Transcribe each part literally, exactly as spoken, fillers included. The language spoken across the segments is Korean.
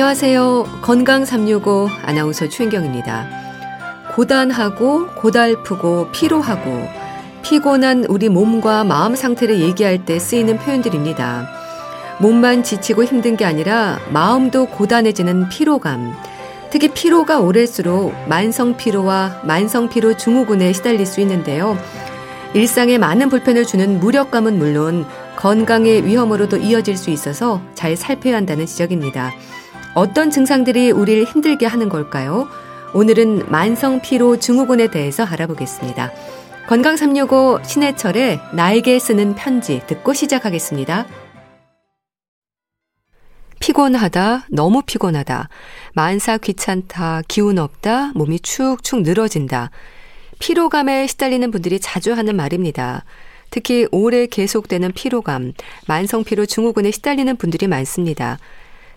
안녕하세요. 건강 삼육오 아나운서 최인경입니다. 고단하고 고달프고 피로하고 피곤한 우리 몸과 마음 상태를 얘기할 때 쓰이는 표현들입니다. 몸만 지치고 힘든 게 아니라 마음도 고단해지는 피로감, 특히 피로가 오를수록 만성 피로와 만성 피로 증후군에 시달릴 수 있는데요. 일상에 많은 불편을 주는 무력감은 물론 건강의 위험으로도 이어질 수 있어서 잘 살펴야 한다는 지적입니다. 어떤 증상들이 우리를 힘들게 하는 걸까요? 오늘은 만성 피로 증후군에 대해서 알아보겠습니다. 건강 삼육오 신해철의 나에게 쓰는 편지 듣고 시작하겠습니다. 피곤하다, 너무 피곤하다, 만사 귀찮다, 기운 없다, 몸이 축축 늘어진다. 피로감에 시달리는 분들이 자주 하는 말입니다. 특히 오래 계속되는 피로감, 만성피로 증후군에 시달리는 분들이 많습니다.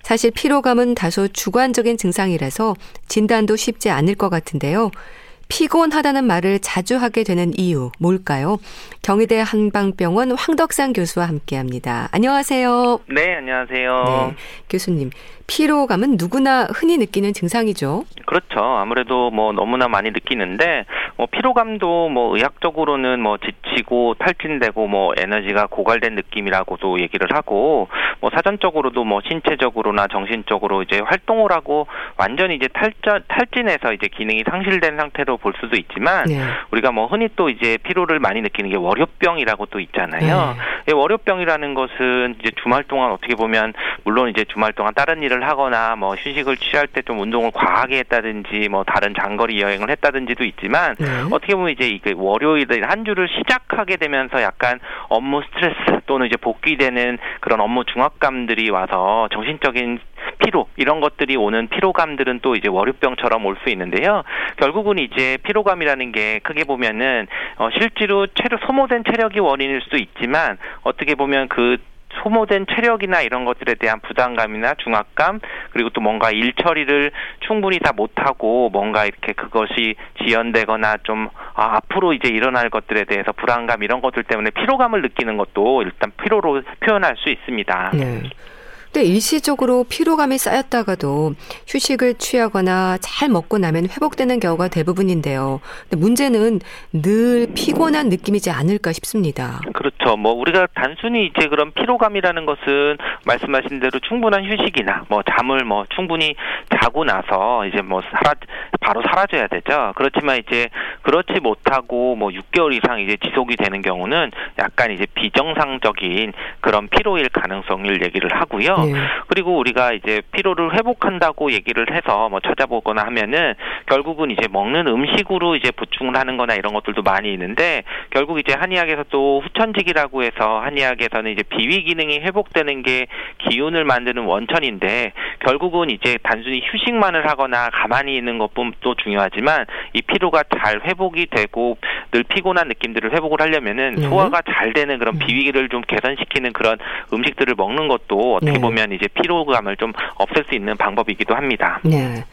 사실 피로감은 다소 주관적인 증상이라서 진단도 쉽지 않을 것 같은데요. 피곤하다는 말을 자주 하게 되는 이유, 뭘까요? 경희대 한방병원 황덕상 교수와 함께합니다. 안녕하세요. 네, 안녕하세요. 네, 교수님, 피로감은 누구나 흔히 느끼는 증상이죠? 그렇죠. 아무래도 뭐 너무나 많이 느끼는데 뭐 피로감도 뭐 의학적으로는 뭐 지치고 탈진되고 뭐 에너지가 고갈된 느낌이라고도 얘기를 하고, 뭐 사전적으로도 뭐 신체적으로나 정신적으로 이제 활동을 하고 완전히 이제 탈전 탈진해서 이제 기능이 상실된 상태로 볼 수도 있지만, 네. 우리가 뭐 흔히 또 이제 피로를 많이 느끼는 게 월요병이라고 또 있잖아요. 네. 월요병이라는 것은 이제 주말 동안 어떻게 보면 물론 이제 주말 동안 다른 일 하거나 뭐 휴식을 취할 때 좀 운동을 과하게 했다든지 뭐 다른 장거리 여행을 했다든지도 있지만, 네. 어떻게 보면 이제 이게 월요일에 한 주를 시작하게 되면서 약간 업무 스트레스 또는 이제 복귀되는 그런 업무 중압감들이 와서 정신적인 피로, 이런 것들이 오는 피로감들은 또 이제 월요병처럼 올 수 있는데요. 결국은 이제 피로감이라는 게 크게 보면은 어 실제로 체력, 소모된 체력이 원인일 수도 있지만 어떻게 보면 그 소모된 체력이나 이런 것들에 대한 부담감이나 중압감, 그리고 또 뭔가 일 처리를 충분히 다 못하고 뭔가 이렇게 그것이 지연되거나 좀 아, 앞으로 이제 일어날 것들에 대해서 불안감, 이런 것들 때문에 피로감을 느끼는 것도 일단 피로로 표현할 수 있습니다. 네. 근데 일시적으로 피로감이 쌓였다가도 휴식을 취하거나 잘 먹고 나면 회복되는 경우가 대부분인데요. 근데 문제는 늘 피곤한 느낌이지 않을까 싶습니다. 그렇죠. 뭐 우리가 단순히 이제 그런 피로감이라는 것은 말씀하신 대로 충분한 휴식이나 뭐 잠을 뭐 충분히 자고 나서 이제 뭐 사라 바로 사라져야 되죠. 그렇지만 이제 그렇지 못하고 뭐 육 개월 이상 이제 지속이 되는 경우는 약간 이제 비정상적인 그런 피로일 가능성을 얘기를 하고요. 네. 그리고 우리가 이제 피로를 회복한다고 얘기를 해서 뭐 찾아보거나 하면은 결국은 이제 먹는 음식으로 이제 보충을 하는 거나 이런 것들도 많이 있는데, 결국 이제 한의학에서 또 후천직이라고 해서 한의학에서는 이제 비위 기능이 회복되는 게 기운을 만드는 원천인데, 결국은 이제 단순히 휴식만을 하거나 가만히 있는 것뿐도 중요하지만 이 피로가 잘 회복이 되고 늘 피곤한 느낌들을 회복을 하려면은 소화가 잘 되는 그런 비위기를 좀 개선시키는 그런 음식들을 먹는 것도 어떻게 보면 이제 피로감을 좀 없앨 수 있는 방법이기도 합니다. 네.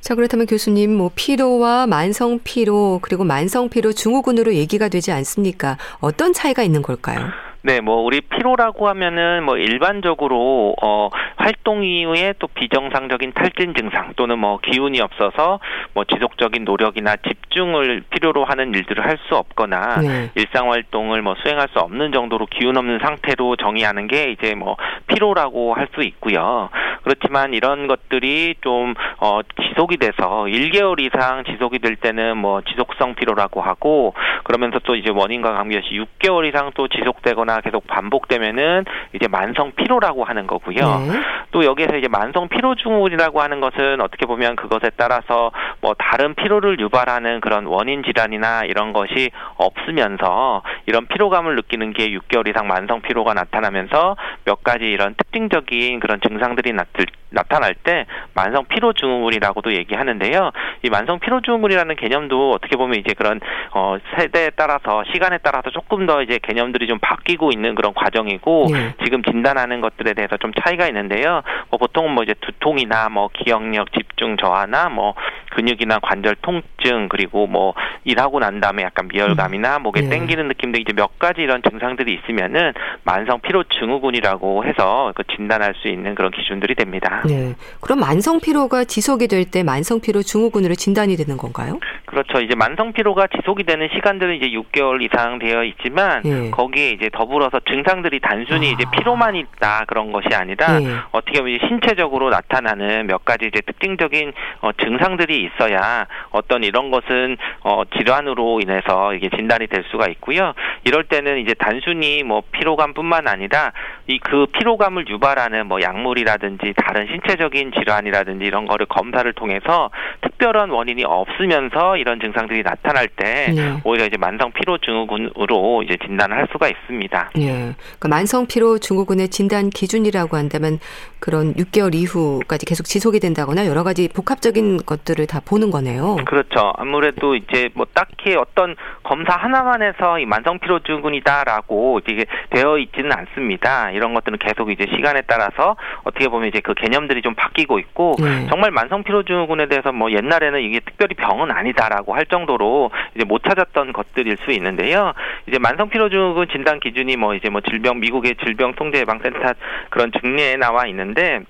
자, 그렇다면 교수님, 뭐 피로와 만성 피로 그리고 만성 피로 증후군으로 얘기가 되지 않습니까? 어떤 차이가 있는 걸까요? 네, 뭐 우리 피로라고 하면은 뭐 일반적으로 어 활동 이후에 또 비정상적인 탈진 증상 또는 뭐 기운이 없어서 뭐 지속적인 노력이나 집중을 필요로 하는 일들을 할 수 없거나, 네. 일상 활동을 뭐 수행할 수 없는 정도로 기운 없는 상태로 정의하는 게 이제 뭐 피로라고 할 수 있고요. 그렇지만 이런 것들이 좀 어 지속이 돼서 일 개월 이상 지속이 될 때는 뭐 지속성 피로라고 하고, 그러면서 또 이제 원인과 관계없이 육 개월 이상 또 지속되거나 계속 반복되면은 이제 만성 피로라고 하는 거고요. 네. 또 여기에서 이제 만성 피로 증후군이라고 하는 것은 어떻게 보면 그것에 따라서 뭐 다른 피로를 유발하는 그런 원인 질환이나 이런 것이 없으면서 이런 피로감을 느끼는 게 육 개월 이상 만성 피로가 나타나면서 몇 가지 이런 특징적인 그런 증상들이 나타날 때 나타날 때 만성 피로 증후군이라고도 얘기하는데요. 이 만성 피로 증후군이라는 개념도 어떻게 보면 이제 그런 어 세대에 따라서 시간에 따라서 조금 더 이제 개념들이 좀 바뀌고 있는 그런 과정이고, 네. 지금 진단하는 것들에 대해서 좀 차이가 있는데요. 뭐 보통은 뭐 이제 두통이나 뭐 기억력, 집중 저하나 뭐 근육이나 관절 통증, 통증, 그리고 뭐 일하고 난 다음에 약간 미열감이나 음. 목에 예. 땡기는 느낌 등 이제 몇 가지 이런 증상들이 있으면은 만성 피로 증후군이라고 해서 그 진단할 수 있는 그런 기준들이 됩니다. 네. 그럼 만성 피로가 지속이 될 때 만성 피로 증후군으로 진단이 되는 건가요? 그렇죠. 이제 만성 피로가 지속이 되는 시간들은 이제 육 개월 이상 되어 있지만 예. 거기에 이제 더불어서 증상들이 단순히 아. 이제 피로만 있다 그런 것이 아니라 예. 어떻게 보면 신체적으로 나타나는 몇 가지 이제 특징적인 어, 증상들이 있어야 어떤 이런 것은 어, 질환으로 인해서 이게 진단이 될 수가 있고요. 이럴 때는 이제 단순히 뭐 피로감뿐만 아니라 이 그 피로감을 유발하는 뭐 약물이라든지 다른 신체적인 질환이라든지 이런 거를 검사를 통해서 특별한 원인이 없으면서 이런 증상들이 나타날 때 예. 오히려 이제 만성 피로 증후군으로 이제 진단을 할 수가 있습니다. 예. 그러니까 만성 피로 증후군의 진단 기준이라고 한다면 그런 육 개월 이후까지 계속 지속이 된다거나 여러 가지 복합적인 것들을 다 보는 거네요. 그렇죠. 아무래도 이제 뭐 딱히 어떤 검사 하나만 해서 이 만성 피로 증후군이다라고 이게 되어 있지는 않습니다. 이런 것들은 계속 이제 시간에 따라서 어떻게 보면 이제 그 개념들이 좀 바뀌고 있고 네. 정말 만성 피로 증후군에 대해서 뭐 옛날에는 이게 특별히 병은 아니다라고 할 정도로 이제 못 찾았던 것들일 수 있는데요. 이제 만성 피로 증후군 진단 기준이 뭐 이제 뭐 질병 미국의 질병통제예방센터 그런 증례에 나와 있는데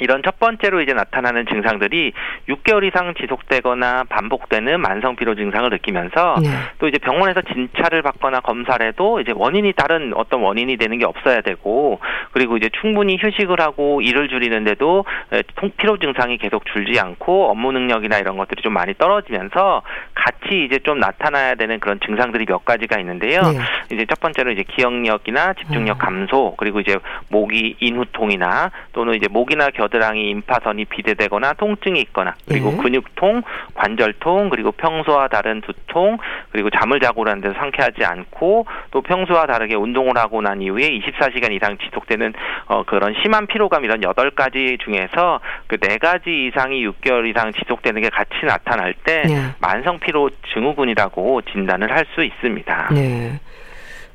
이런 첫 번째로 이제 나타나는 증상들이 육 개월 이상 지속되거나 반복되는 만성 피로 증상을 느끼면서 네. 또 이제 병원에서 진찰을 받거나 검사를 해도 이제 원인이 다른 어떤 원인이 되는 게 없어야 되고 그리고 이제 충분히 휴식을 하고 일을 줄이는데도 피로 증상이 계속 줄지 않고 업무 능력이나 이런 것들이 좀 많이 떨어지면서 같이 이제 좀 나타나야 되는 그런 증상들이 몇 가지가 있는데요. 네. 이제 첫 번째로 이제 기억력이나 집중력 감소 그리고 이제 모기 인후통이나 또는 이제 목이나 겨 겨드랑이 임파선이 비대되거나 통증이 있거나 그리고 예. 근육통, 관절통 그리고 평소와 다른 두통 그리고 잠을 자고 나는데 상쾌하지 않고 또 평소와 다르게 운동을 하고 난 이후에 이십사 시간 이상 지속되는 어, 그런 심한 피로감 이런 여덟 가지 중에서 그 네 가지 이상이 육 개월 이상 지속되는 게 같이 나타날 때 예. 만성 피로 증후군이라고 진단을 할 수 있습니다. 네.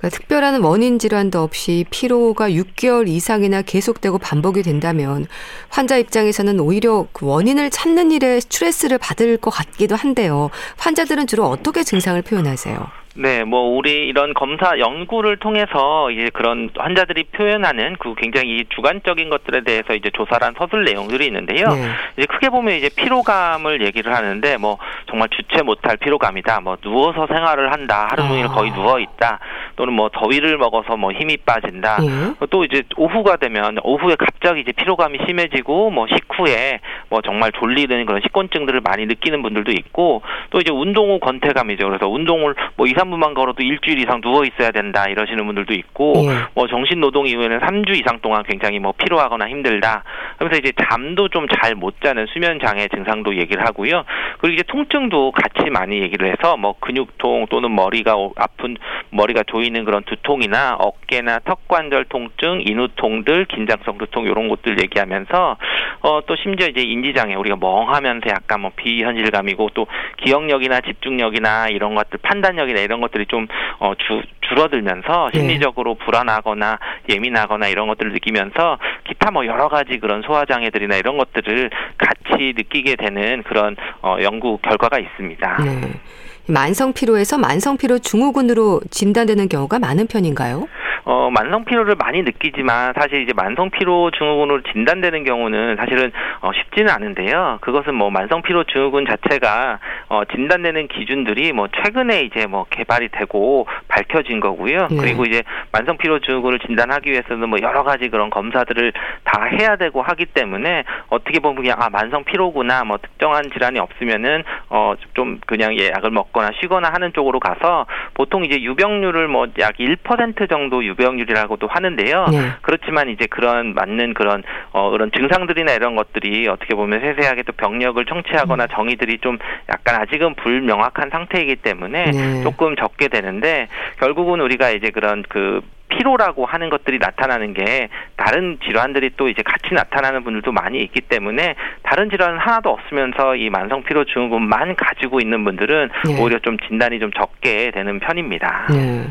그러니까 특별한 원인 질환도 없이 피로가 육 개월 이상이나 계속되고 반복이 된다면 환자 입장에서는 오히려 그 원인을 찾는 일에 스트레스를 받을 것 같기도 한데요. 환자들은 주로 어떻게 증상을 표현하세요? 네, 뭐 우리 이런 검사 연구를 통해서 이제 그런 환자들이 표현하는 그 굉장히 주관적인 것들에 대해서 이제 조사한 서술 내용들이 있는데요. 네. 이제 크게 보면 이제 피로감을 얘기를 하는데 뭐 정말 주체 못할 피로감이다. 뭐 누워서 생활을 한다. 하루 종일 아. 거의 누워 있다. 또는 뭐 더위를 먹어서 뭐 힘이 빠진다. 네. 또 이제 오후가 되면 오후에 갑자기 이제 피로감이 심해지고 뭐 식후에 뭐 정말 졸리는 그런 식곤증들을 많이 느끼는 분들도 있고 또 이제 운동 후 권태감이죠. 그래서 운동을 뭐 이상 분만 걸어도 일주일 이상 누워 있어야 된다 이러시는 분들도 있고 예. 뭐 정신 노동 이후에는 삼 주 이상 동안 굉장히 뭐 피로하거나 힘들다 하면서 이제 잠도 좀 잘 못 자는 수면 장애 증상도 얘기를 하고요. 그리고 이제 통증도 같이 많이 얘기를 해서 뭐 근육통 또는 머리가 아픈 머리가 조이는 그런 두통이나 어깨나 턱 관절 통증, 인후통들, 긴장성 두통 이런 것들 얘기하면서 어 또 심지어 이제 인지 장애 우리가 멍하면서 약간 뭐 비현실감이고 또 기억력이나 집중력이나 이런 것들 판단력이나 이런 것들이 좀 어, 주, 줄어들면서 심리적으로 네. 불안하거나 예민하거나 이런 것들을 느끼면서 기타 뭐 여러 가지 그런 소화장애들이나 이런 것들을 같이 느끼게 되는 그런 어, 연구 결과가 있습니다. 네. 만성 피로에서 만성 피로 증후군으로 진단되는 경우가 많은 편인가요? 어, 만성 피로를 많이 느끼지만 사실 이제 만성 피로 증후군으로 진단되는 경우는 사실은 어, 쉽지는 않은데요. 그것은 뭐 만성 피로 증후군 자체가 어, 진단되는 기준들이 뭐 최근에 이제 뭐 개발이 되고 밝혀진 거고요. 네. 그리고 이제 만성 피로 증후군을 진단하기 위해서는 뭐 여러 가지 그런 검사들을 다 해야 되고 하기 때문에 어떻게 보면 그냥 아 만성 피로구나 뭐 특정한 질환이 없으면은 어, 좀 그냥 예, 약을 먹거나 쉬거나 하는 쪽으로 가서 보통 이제 유병률을 뭐 약 일 퍼센트 정도 유병률이라고도 하는데요. 네. 그렇지만 이제 그런 맞는 그런 어 그런 증상들이나 이런 것들이 어떻게 보면 세세하게 또 병력을 청취하거나 네. 정의들이 좀 약간 아직은 불명확한 상태이기 때문에 네. 조금 적게 되는데 결국은 우리가 이제 그런 그 피로라고 하는 것들이 나타나는 게 다른 질환들이 또 이제 같이 나타나는 분들도 많이 있기 때문에 다른 질환은 하나도 없으면서 이 만성 피로 증후군만 가지고 있는 분들은 네. 오히려 좀 진단이 좀 적게 되는 편입니다. 네.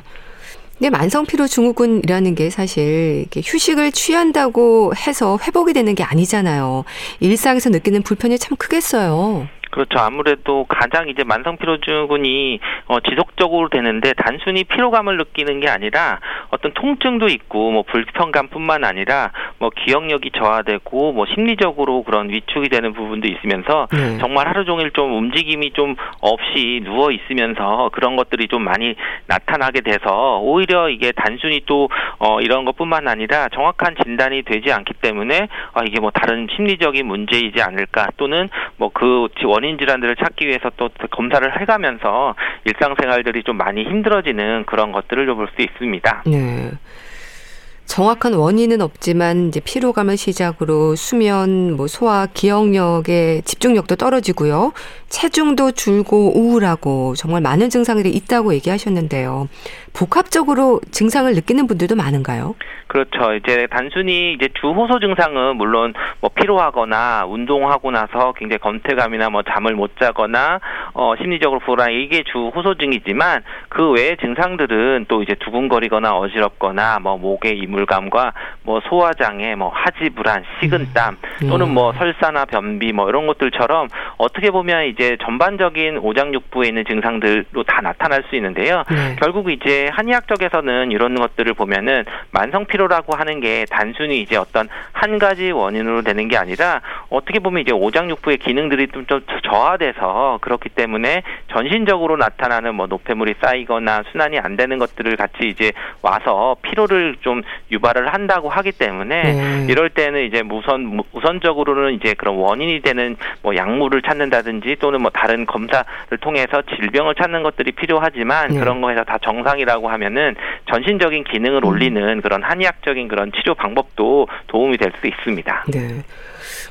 근데 만성 피로 증후군이라는 게 사실 이렇게 휴식을 취한다고 해서 회복이 되는 게 아니잖아요. 일상에서 느끼는 불편이 참 크겠어요. 그렇죠. 아무래도 가장 이제 만성피로증이 어, 지속적으로 되는데 단순히 피로감을 느끼는 게 아니라 어떤 통증도 있고 뭐 불편감뿐만 아니라 뭐 기억력이 저하되고 뭐 심리적으로 그런 위축이 되는 부분도 있으면서 네. 정말 하루 종일 좀 움직임이 좀 없이 누워 있으면서 그런 것들이 좀 많이 나타나게 돼서 오히려 이게 단순히 또 어, 이런 것뿐만 아니라 정확한 진단이 되지 않기 때문에 아, 이게 뭐 다른 심리적인 문제이지 않을까 또는 뭐 그 원인 질환들을 찾기 위해서 또 검사를 해가면서 일상생활들이 좀 많이 힘들어지는 그런 것들을 좀 볼 수 있습니다. 네. 정확한 원인은 없지만 이제 피로감을 시작으로 수면, 뭐 소화, 기억력의 집중력도 떨어지고요. 체중도 줄고 우울하고 정말 많은 증상들이 있다고 얘기하셨는데요. 복합적으로 증상을 느끼는 분들도 많은가요? 그렇죠. 이제 단순히 이제 주호소 증상은 물론 뭐 피로하거나 운동하고 나서 굉장히 권태감이나 뭐 잠을 못 자거나 어 심리적으로 불안 이게 주호소증이지만 그 외의 증상들은 또 이제 두근거리거나 어지럽거나 뭐 목에 이물감과 뭐 소화장애, 뭐 하지 불안, 식은땀 또는 뭐 설사나 변비 뭐 이런 것들처럼 어떻게 보면 이제 전반적인 오장육부에 있는 증상들로 다 나타날 수 있는데요. 네. 결국 이제 한의학적에서는 이런 것들을 보면은 만성피로라고 하는 게 단순히 이제 어떤 한 가지 원인으로 되는 게 아니라 어떻게 보면 이제 오장육부의 기능들이 좀, 좀 저하돼서 그렇기 때문에 전신적으로 나타나는 뭐 노폐물이 쌓이거나 순환이 안 되는 것들을 같이 이제 와서 피로를 좀 유발을 한다고 하기 때문에 네. 이럴 때는 이제 우선 우선적으로는 이제 그런 원인이 되는 뭐 약물을 찾는다든지 또는 뭐 다른 검사를 통해서 질병을 찾는 것들이 필요하지만 네. 그런 거에서 다 정상이라고 하면은 전신적인 기능을 올리는 그런 한의학적인 그런 치료 방법도 도움이 될 수 있습니다. 네.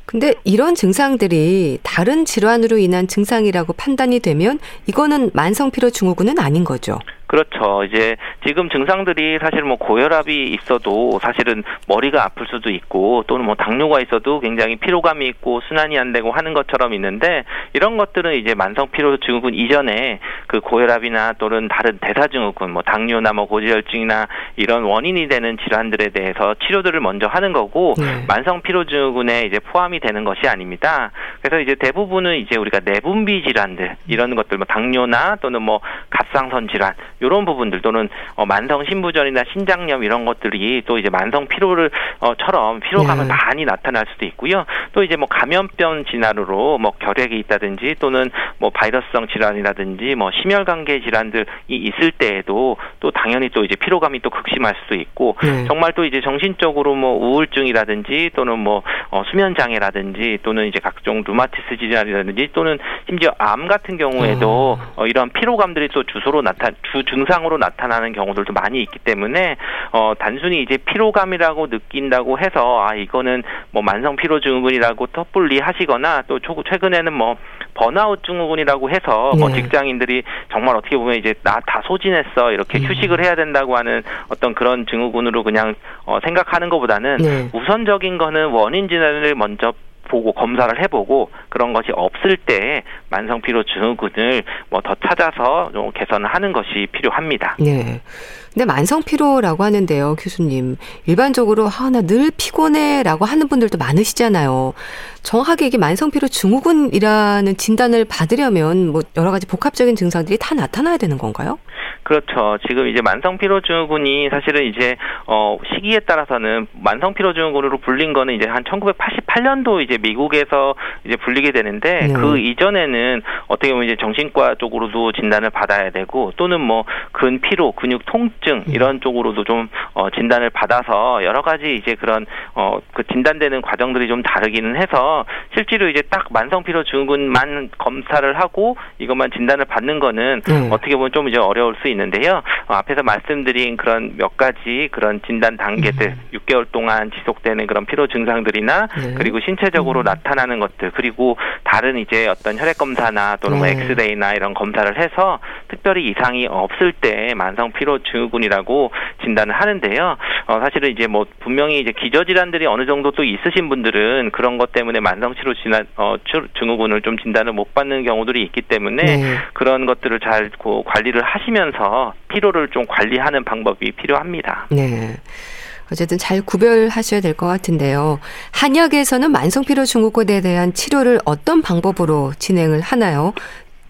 근데 이런 증상들이 다른 질환으로 인한 증상이라고 판단이 되면 이거는 만성피로 증후군은 아닌 거죠. 그렇죠. 이제 지금 증상들이 사실 뭐 고혈압이 있어도 사실은 머리가 아플 수도 있고 또는 뭐 당뇨가 있어도 굉장히 피로감이 있고 순환이 안 되고 하는 것처럼 있는데 이런 것들은 이제 만성피로 증후군 이전에 그 고혈압이나 또는 다른 대사증후군 뭐 당뇨나 뭐 고지혈증이나 이런 원인이 되는 질환들에 대해서 치료들을 먼저 하는 거고 네. 만성피로 증후군에 이제 포함이 되는 것이 아닙니다. 그래서 이제 대부분은 이제 우리가 내분비 질환들 이런 것들 뭐 당뇨나 또는 뭐 갑상선 질환 이런 부분들 또는 어, 만성 신부전이나 신장염 이런 것들이 또 이제 만성 피로를 어처럼 피로감을 네. 많이 나타날 수도 있고요. 또 이제 뭐 감염병 진화로 뭐 결핵이 있다든지 또는 뭐 바이러스성 질환이라든지 뭐 심혈관계 질환들이 있을 때에도 또 당연히 또 이제 피로감이 또 극심할 수도 있고 네. 정말 또 이제 정신적으로 뭐 우울증이라든지 또는 뭐 어, 수면 장애라든지 또는 이제 각종 루마티스 질환이라든지 또는 심지어 암 같은 경우에도 어. 어, 이런 피로감들이 또 주소로 나타 주 증상으로 나타나는 경우들도 많이 있기 때문에 어 단순히 이제 피로감이라고 느낀다고 해서 아 이거는 뭐 만성 피로 증후군이라고 섣불리 하시거나 또 초, 최근에는 뭐 번아웃 증후군이라고 해서 네. 뭐 직장인들이 정말 어떻게 보면 이제 나 다 소진했어 이렇게 네. 휴식을 해야 된다고 하는 어떤 그런 증후군으로 그냥 어 생각하는 것보다는 네. 우선적인 거는 원인 진단을 먼저 보고 검사를 해보고 그런 것이 없을 때 만성피로 증후군을 뭐 더 찾아서 좀 개선하는 것이 필요합니다. 네. 근데 만성피로라고 하는데요, 교수님. 일반적으로 아, 나 늘 피곤해라고 하는 분들도 많으시잖아요. 정확하게 이게 만성피로 증후군이라는 진단을 받으려면 뭐 여러 가지 복합적인 증상들이 다 나타나야 되는 건가요? 그렇죠. 지금 이제 만성피로 증후군이 사실은 이제 어 시기에 따라서는 만성피로 증후군으로 불린 거는 이제 한 천구백팔십팔 년도 이제 미국에서 이제 불리게 되는데 네. 그 이전에는 어떻게 보면 이제 정신과 쪽으로도 진단을 받아야 되고 또는 뭐 근피로, 근육 통증 이런 쪽으로도 좀 어 진단을 받아서 여러 가지 이제 그런 어 그 진단되는 과정들이 좀 다르기는 해서 실제로 이제 딱 만성피로 증후군만 검사를 하고 이것만 진단을 받는 거는 네. 어떻게 보면 좀 이제 어려울 수 있는 있는데요. 어, 앞에서 말씀드린 그런 몇 가지 그런 진단 단계들 음. 육 개월 동안 지속되는 그런 피로 증상들이나 네. 그리고 신체적으로 음. 나타나는 것들 그리고 다른 이제 어떤 혈액 검사나 또는 네. 엑스레이나 이런 검사를 해서 특별히 이상이 없을 때 만성 피로 증후군이라고 진단을 하는데요. 어, 사실은 이제 뭐 분명히 이제 기저 질환들이 어느 정도 또 있으신 분들은 그런 것 때문에 만성 피로 어, 증후군을 좀 진단을 못 받는 경우들이 있기 때문에 네. 그런 것들을 잘 고, 관리를 하시면서 피로를 좀 관리하는 방법이 필요합니다. 네. 어쨌든 잘 구별하셔야 될 것 같은데요. 한약에서는 만성피로 증후군에 대한 치료를 어떤 방법으로 진행을 하나요?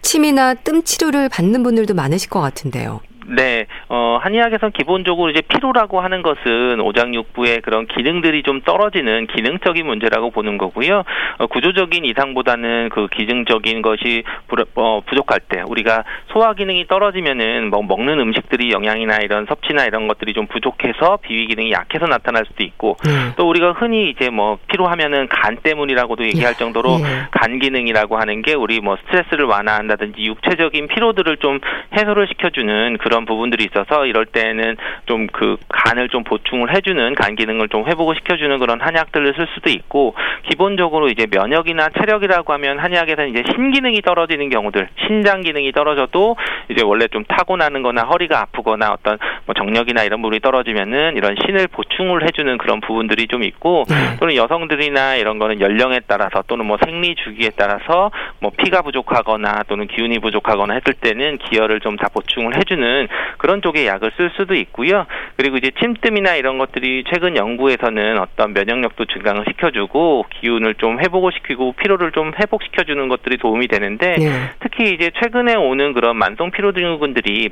침이나 뜸 치료를 받는 분들도 많으실 것 같은데요. 네, 어, 한의학에서는 기본적으로 이제 피로라고 하는 것은 오장육부의 그런 기능들이 좀 떨어지는 기능적인 문제라고 보는 거고요. 어, 구조적인 이상보다는 그 기능적인 것이 부, 어, 부족할 때 우리가 소화 기능이 떨어지면은 뭐 먹는 음식들이 영양이나 이런 섭취나 이런 것들이 좀 부족해서 비위 기능이 약해서 나타날 수도 있고 음. 또 우리가 흔히 이제 뭐 피로하면은 간 때문이라고도 얘기할 예. 정도로 예. 간 기능이라고 하는 게 우리 뭐 스트레스를 완화한다든지 육체적인 피로들을 좀 해소를 시켜주는 그런 부분들이 있어서 이럴 때는 좀 그 간을 좀 보충을 해주는 간 기능을 좀 회복을 시켜주는 그런 한약들을 쓸 수도 있고 기본적으로 이제 면역이나 체력이라고 하면 한약에서는 이제 신기능이 떨어지는 경우들 신장 기능이 떨어져도 이제 원래 좀 타고나는 거나 허리가 아프거나 어떤 뭐 정력이나 이런 부분이 떨어지면은 이런 신을 보충을 해주는 그런 부분들이 좀 있고 또는 여성들이나 이런 거는 연령에 따라서 또는 뭐 생리 주기에 따라서 뭐 피가 부족하거나 또는 기운이 부족하거나 했을 때는 기혈을 좀 다 보충을 해주는 그런 쪽의 약을 쓸 수도 있고요. 그리고 이제 침뜸이나 이런 것들이 최근 연구에서는 어떤 면역력도 증강을 시켜주고 기운을 좀 회복을 시키고 피로를 좀 회복시켜주는 것들이 도움이 되는데 네. 특히 이제 최근에 오는 그런 만성 피로 증후군들이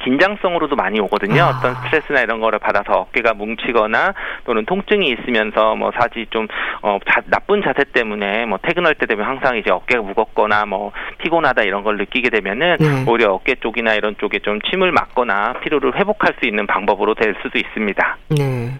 긴장성으로도 많이 오거든요. 아. 어떤 스트레스나 이런 거를 받아서 어깨가 뭉치거나 또는 통증이 있으면서 뭐 사지 좀 어, 자, 나쁜 자세 때문에 뭐 퇴근할 때 되면 항상 이제 어깨가 무겁거나 뭐 피곤하다 이런 걸 느끼게 되면은 네. 오히려 어깨 쪽이나 이런 쪽에 좀 침을 맞거나 피로를 회복할 수 있는 방법으로 될 수도 있습니다. 네.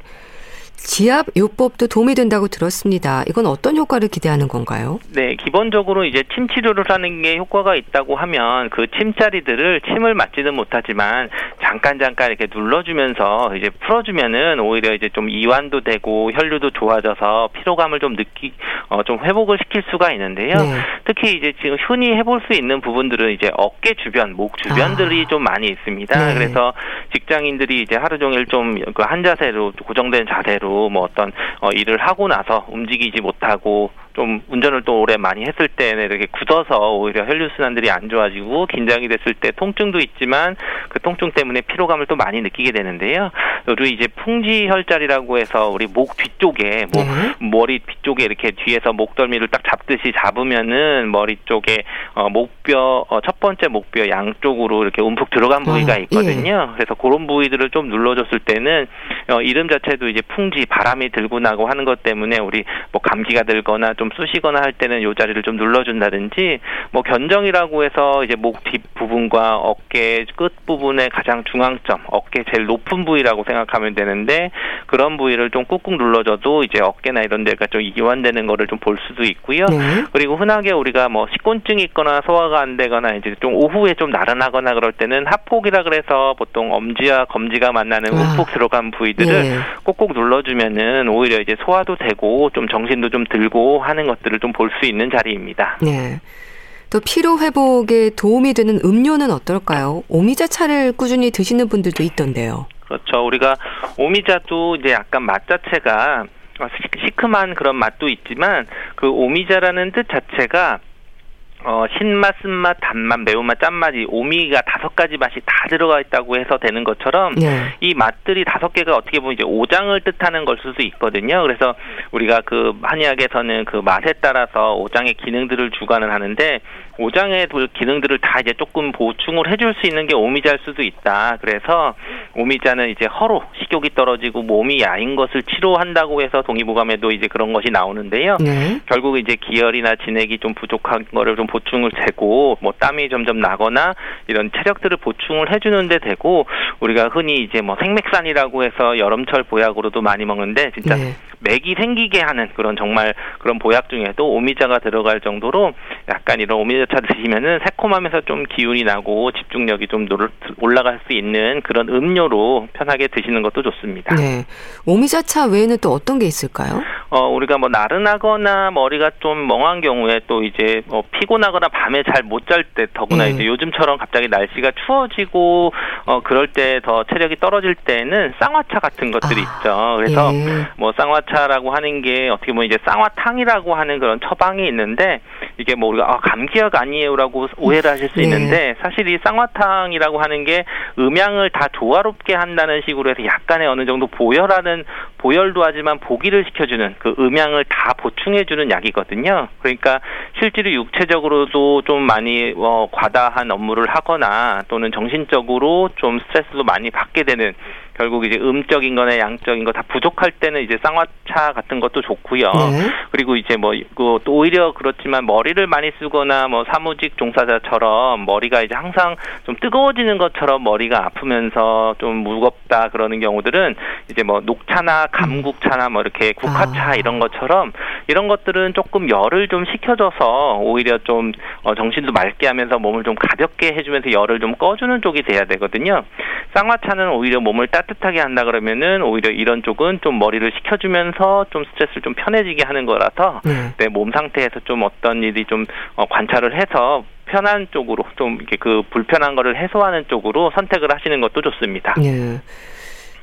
지압요법도 도움이 된다고 들었습니다. 이건 어떤 효과를 기대하는 건가요? 네, 기본적으로 이제 침 치료를 하는 게 효과가 있다고 하면 그 침자리들을 침을 맞지는 못하지만 잠깐 잠깐 이렇게 눌러주면서 이제 풀어주면은 오히려 이제 좀 이완도 되고 혈류도 좋아져서 피로감을 좀 느끼 어, 좀 회복을 시킬 수가 있는데요. 네. 특히 이제 지금 흔히 해볼 수 있는 부분들은 이제 어깨 주변, 목 주변들이 아. 좀 많이 있습니다. 네. 그래서 직장인들이 이제 하루 종일 좀 그 한 자세로 고정된 자세로 뭐 어떤 어, 일을 하고 나서 움직이지 못하고 좀 운전을 또 오래 많이 했을 때는 이렇게 굳어서 오히려 혈류순환들이 안 좋아지고 긴장이 됐을 때 통증도 있지만 그 통증 때문에 피로감을 또 많이 느끼게 되는데요. 그리고 이제 풍지혈자리라고 해서 우리 목 뒤쪽에 목, 네. 머리 뒤쪽에 이렇게 뒤에서 목덜미를 딱 잡듯이 잡으면은 머리 쪽에 어, 목뼈 어, 첫 번째 목뼈 양쪽으로 이렇게 움푹 들어간 부위가 있거든요. 예. 그래서 그런 부위들을 좀 눌러줬을 때는 어, 이름 자체도 이제 풍지 바람이 들고 나고 하는 것 때문에 우리 뭐 감기가 들거나 좀 쑤시거나 할 때는 요 자리를 좀 눌러준다든지 뭐 견정이라고 해서 이제 목 뒷부분과 어깨 끝부분의 가장 중앙점 어깨 제일 높은 부위라고 생각하면 되는데 그런 부위를 좀 꾹꾹 눌러줘도 이제 어깨나 이런 데가 좀 이완되는 거를 좀 볼 수도 있고요. 네. 그리고 흔하게 우리가 뭐 식곤증이 있거나 소화가 안 되거나 이제 좀 오후에 좀 나른하거나 그럴 때는 합폭이라 그래서 보통 엄지와 검지가 만나는 움푹 들어간 부위들을 네. 꾹꾹 눌러주면은 오히려 이제 소화도 되고 좀 정신도 좀 들고 하는 것들을 좀 볼 수 있는 자리입니다. 네. 또 피로 회복에 도움이 되는 음료는 어떨까요? 오미자차를 꾸준히 드시는 분들도 있던데요. 그렇죠. 우리가 오미자도 이제 약간 맛 자체가 시큼한 그런 맛도 있지만 그 오미자라는 뜻 자체가 어, 신맛, 쓴맛, 단맛, 매운맛, 짠맛이 오미가 다섯 가지 맛이 다 들어가 있다고 해서 되는 것처럼 네. 이 맛들이 다섯 개가 어떻게 보면 이제 오장을 뜻하는 걸 수도 있거든요. 그래서 우리가 그 한의학에서는 그 맛에 따라서 오장의 기능들을 주관을 하는데 오장의 기능들을 다 이제 조금 보충을 해줄 수 있는 게 오미자일 수도 있다. 그래서 오미자는 이제 허로 식욕이 떨어지고 몸이 야인 것을 치료한다고 해서 동의보감에도 이제 그런 것이 나오는데요. 네. 결국 이제 기혈이나 진액이 좀 부족한 거를 좀 보충을 되고 뭐 땀이 점점 나거나 이런 체력들을 보충을 해주는 데 되고 우리가 흔히 이제 뭐 생맥산이라고 해서 여름철 보약으로도 많이 먹는데 진짜 네. 맥이 생기게 하는 그런 정말 그런 보약 중에도 오미자가 들어갈 정도로 약간 이런 오미자차 드시면은 새콤하면서 좀 기운이 나고 집중력이 좀 올라갈 수 있는 그런 음료로 편하게 드시는 것도 좋습니다. 네. 오미자차 외에는 또 어떤 게 있을까요? 어, 우리가 뭐 나른하거나 머리가 좀 멍한 경우에 또 이제 뭐 피곤하거나 밤에 잘 못 잘 때 더구나 네. 이제 요즘처럼 갑자기 날씨가 추워지고 어, 그럴 때 더 체력이 떨어질 때는 쌍화차 같은 것들이 아, 있죠. 그래서 예. 뭐 쌍화차라고 하는 게 어떻게 보면 이제 쌍화탕이라고 하는 그런 처방이 있는데 이게 뭐 우리가 아, 감기약 아니에요라고 오해를 하실 수 있는데, 네. 사실 이 쌍화탕이라고 하는 게 음양을 다 조화롭게 한다는 식으로 해서 약간의 어느 정도 보혈하는, 보혈도 하지만 보기를 시켜주는 그 음양을 다 보충해주는 약이거든요. 그러니까 실제로 육체적으로도 좀 많이 어, 과다한 업무를 하거나 또는 정신적으로 좀 스트레스도 많이 받게 되는, 결국 이제 음적인 거나 양적인 거 다 부족할 때는 이제 쌍화차 같은 것도 좋고요. 네. 그리고 이제 뭐 또 오히려 그렇지만 머리를 많이 쓰거나 뭐 사무직 종사자처럼 머리가 이제 항상 좀 뜨거워지는 것처럼 머리가 아프면서 좀 무겁다 그러는 경우들은 이제 뭐 녹차나 감국차나 뭐 이렇게 국화차, 아. 이런 것처럼 이런 것들은 조금 열을 좀 식혀줘서 오히려 좀 어 정신도 맑게 하면서 몸을 좀 가볍게 해주면서 열을 좀 꺼주는 쪽이 돼야 되거든요. 쌍화차는 오히려 몸을 따뜻 따뜻하게 한다 그러면은 오히려 이런 쪽은 좀 머리를 식혀주면서 좀 스트레스를 좀 편해지게 하는 거라서, 네. 내 몸 상태에서 좀 어떤 일이 좀 관찰을 해서 편한 쪽으로 좀 이렇게 그 불편한 거를 해소하는 쪽으로 선택을 하시는 것도 좋습니다. 네.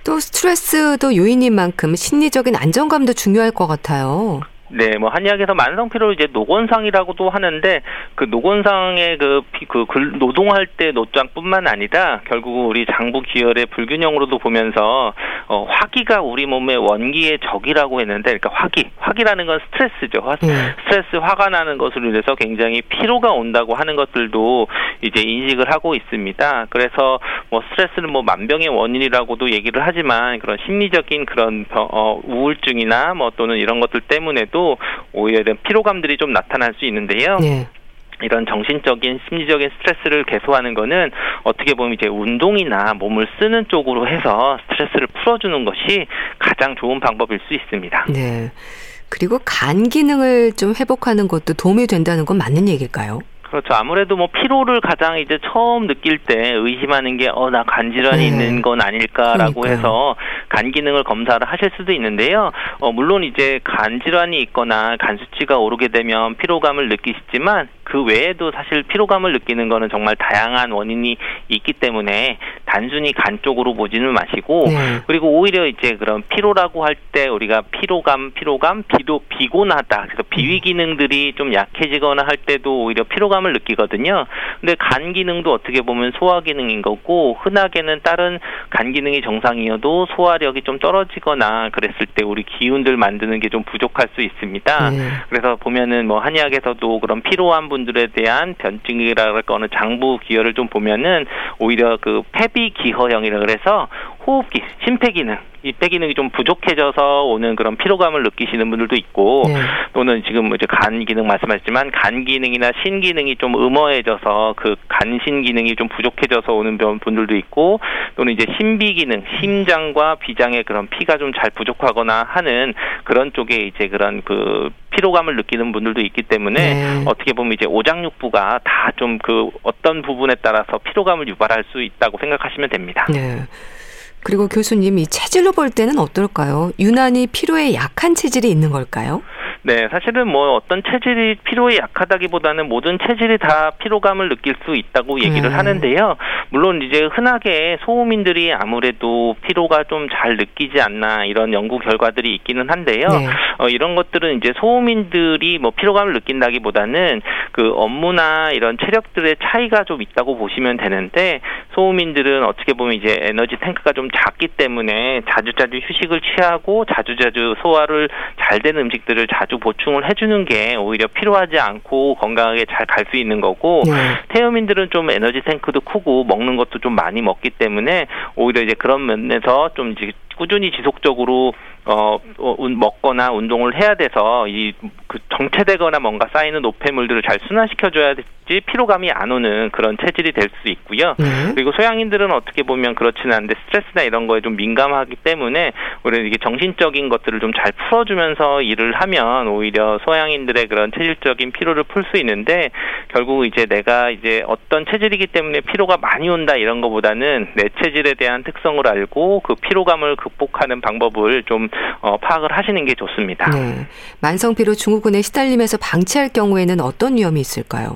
또 스트레스도 요인인 만큼 심리적인 안정감도 중요할 것 같아요. 네, 뭐 한의학에서 만성 피로를 이제 노곤상이라고도 하는데, 그 노곤상의 그, 피, 그 글, 노동할 때 노장뿐만 아니라 결국 우리 장부 기혈의 불균형으로도 보면서 어, 화기가 우리 몸의 원기의 적이라고 했는데, 그러니까 화기, 화기라는 건 스트레스죠. 화, 음. 스트레스, 화가 나는 것으로 인해서 굉장히 피로가 온다고 하는 것들도 이제 인식을 하고 있습니다. 그래서 뭐 스트레스는 뭐 만병의 원인이라고도 얘기를 하지만, 그런 심리적인 그런 어, 우울증이나 뭐 또는 이런 것들 때문에 또 오히려 이런 피로감들이 좀 나타날 수 있는데요. 네. 이런 정신적인 심리적인 스트레스를 개소하는 거는 어떻게 보면 이제 운동이나 몸을 쓰는 쪽으로 해서 스트레스를 풀어주는 것이 가장 좋은 방법일 수 있습니다. 네. 그리고 간 기능을 좀 회복하는 것도 도움이 된다는 건 맞는 얘기일까요? 그렇죠. 아무래도 뭐 피로를 가장 이제 처음 느낄 때 의심하는 게 어, 나 간질환이 네. 있는 건 아닐까라고 그러니까요. 해서 간 기능을 검사를 하실 수도 있는데요. 어, 물론 이제 간질환이 있거나 간 수치가 오르게 되면 피로감을 느끼시지만, 그 외에도 사실 피로감을 느끼는 거는 정말 다양한 원인이 있기 때문에 단순히 간 쪽으로 보지는 마시고, 네. 그리고 오히려 이제 그런 피로라고 할 때 우리가 피로감, 피로감, 비도 비곤하다. 그래서 비위 기능들이 좀 약해지거나 할 때도 오히려 피로감을 느끼거든요. 근데 간 기능도 어떻게 보면 소화 기능인 거고, 흔하게는 다른 간 기능이 정상이어도 소화력이 좀 떨어지거나 그랬을 때 우리 기운들 만드는 게 좀 부족할 수 있습니다. 네. 그래서 보면은 뭐 한의학에서도 그런 피로한 분들에 대한 변증이라고 하는 장부 기혈을 좀 보면은 오히려 그 폐비 기허형이라 그래서 호흡기, 심폐 기능, 이 폐 기능이 좀 부족해져서 오는 그런 피로감을 느끼시는 분들도 있고, 네. 또는 지금 이제 간 기능 말씀하셨지만 간 기능이나 신 기능이 좀 음어해져서 그 간신 기능이 좀 부족해져서 오는 분들도 있고, 또는 이제 심비 기능, 심장과 비장의 그런 피가 좀 잘 부족하거나 하는 그런 쪽에 이제 그런 그 피로감을 느끼는 분들도 있기 때문에, 네. 어떻게 보면 이제 오장육부가 다 좀 그 어떤 부분에 따라서 피로감을 유발할 수 있다고 생각하시면 됩니다. 네. 그리고 교수님, 이 체질로 볼 때는 어떨까요? 유난히 피로에 약한 체질이 있는 걸까요? 네, 사실은 뭐 어떤 체질이 피로에 약하다기보다는 모든 체질이 다 피로감을 느낄 수 있다고 얘기를 음. 하는데요. 물론 이제 흔하게 소음인들이 아무래도 피로가 좀 잘 느끼지 않나 이런 연구 결과들이 있기는 한데요. 네. 어, 이런 것들은 이제 소음인들이 뭐 피로감을 느낀다기보다는 그 업무나 이런 체력들의 차이가 좀 있다고 보시면 되는데, 소음인들은 어떻게 보면 이제 에너지 탱크가 좀 작기 때문에 자주자주 휴식을 취하고 자주자주 소화를 잘 되는 음식들을 자주 보충을 해주는 게 오히려 필요하지 않고 건강하게 잘 갈 수 있는 거고, 네. 태음인들은 좀 에너지 탱크도 크고 먹는 것도 좀 많이 먹기 때문에 오히려 이제 그런 면에서 좀 이제 꾸준히 지속적으로 어, 먹거나 운동을 해야 돼서 이 그 정체되거나 뭔가 쌓이는 노폐물들을 잘 순환시켜줘야지 피로감이 안 오는 그런 체질이 될 수 있고요. 네. 그리고 소양인들은 어떻게 보면 그렇지는 않은데 스트레스나 이런 거에 좀 민감하기 때문에 오히려 이게 정신적인 것들을 좀 잘 풀어주면서 일을 하면 오히려 소양인들의 그런 체질적인 피로를 풀 수 있는데, 결국 이제 내가 이제 어떤 체질이기 때문에 피로가 많이 온다 이런 거보다는 내 체질에 대한 특성을 알고 그 피로감을 극복하는 방법을 좀 어, 파악을 하시는 게 좋습니다. 네. 만성피로 증후군에 시달림에서 방치할 경우에는 어떤 위험이 있을까요?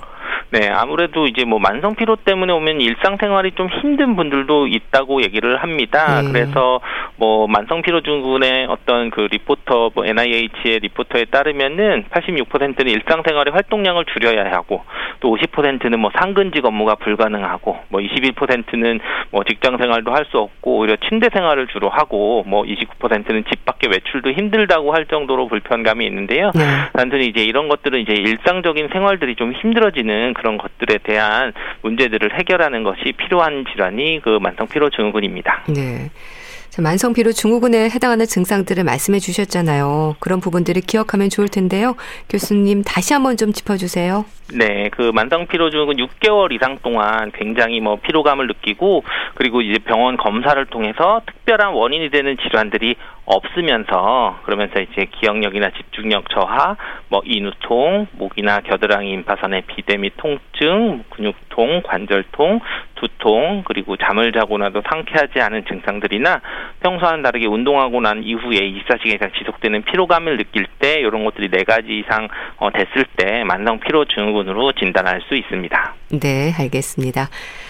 네, 아무래도 이제 뭐 만성 피로 때문에 오면 일상생활이 좀 힘든 분들도 있다고 얘기를 합니다. 네. 그래서 뭐 만성 피로 증후군의 어떤 그 리포터, 뭐 엔 아이 에이치의 리포터에 따르면은 팔십육 퍼센트는 일상생활의 활동량을 줄여야 하고, 또 오십 퍼센트는 뭐 상근직 업무가 불가능하고, 뭐 이십일 퍼센트는 뭐 직장생활도 할 수 없고 오히려 침대 생활을 주로 하고, 뭐 이십구 퍼센트는 집 밖에 외출도 힘들다고 할 정도로 불편감이 있는데요. 네. 단순히 이제 이런 것들은 이제 일상적인 생활들이 좀 힘들어지는 그런 것들에 대한 문제들을 해결하는 것이 필요한 질환이 그 만성피로증후군입니다. 네. 자, 만성피로증후군에 해당하는 증상들을 말씀해 주셨잖아요. 그런 부분들을 기억하면 좋을 텐데요. 교수님 다시 한번 좀 짚어주세요. 네, 그 만성피로증후군 육 개월 이상 동안 굉장히 뭐 피로감을 느끼고, 그리고 이제 병원 검사를 통해서 특별한 원인이 되는 질환들이 없으면서, 그러면서 이제 기억력이나 집중력 저하, 뭐 인후통, 목이나 겨드랑이 임파선의 비대미 통증, 근육통, 관절통, 두통, 그리고 잠을 자고 나도 상쾌하지 않은 증상들이나 평소와는 다르게 운동하고 난 이후에 이십사 시간 이상 지속되는 피로감을 느낄 때, 이런 것들이 네 가지 이상 됐을 때 만성피로증후군으로 진단할 수 있습니다. 네, 알겠습니다.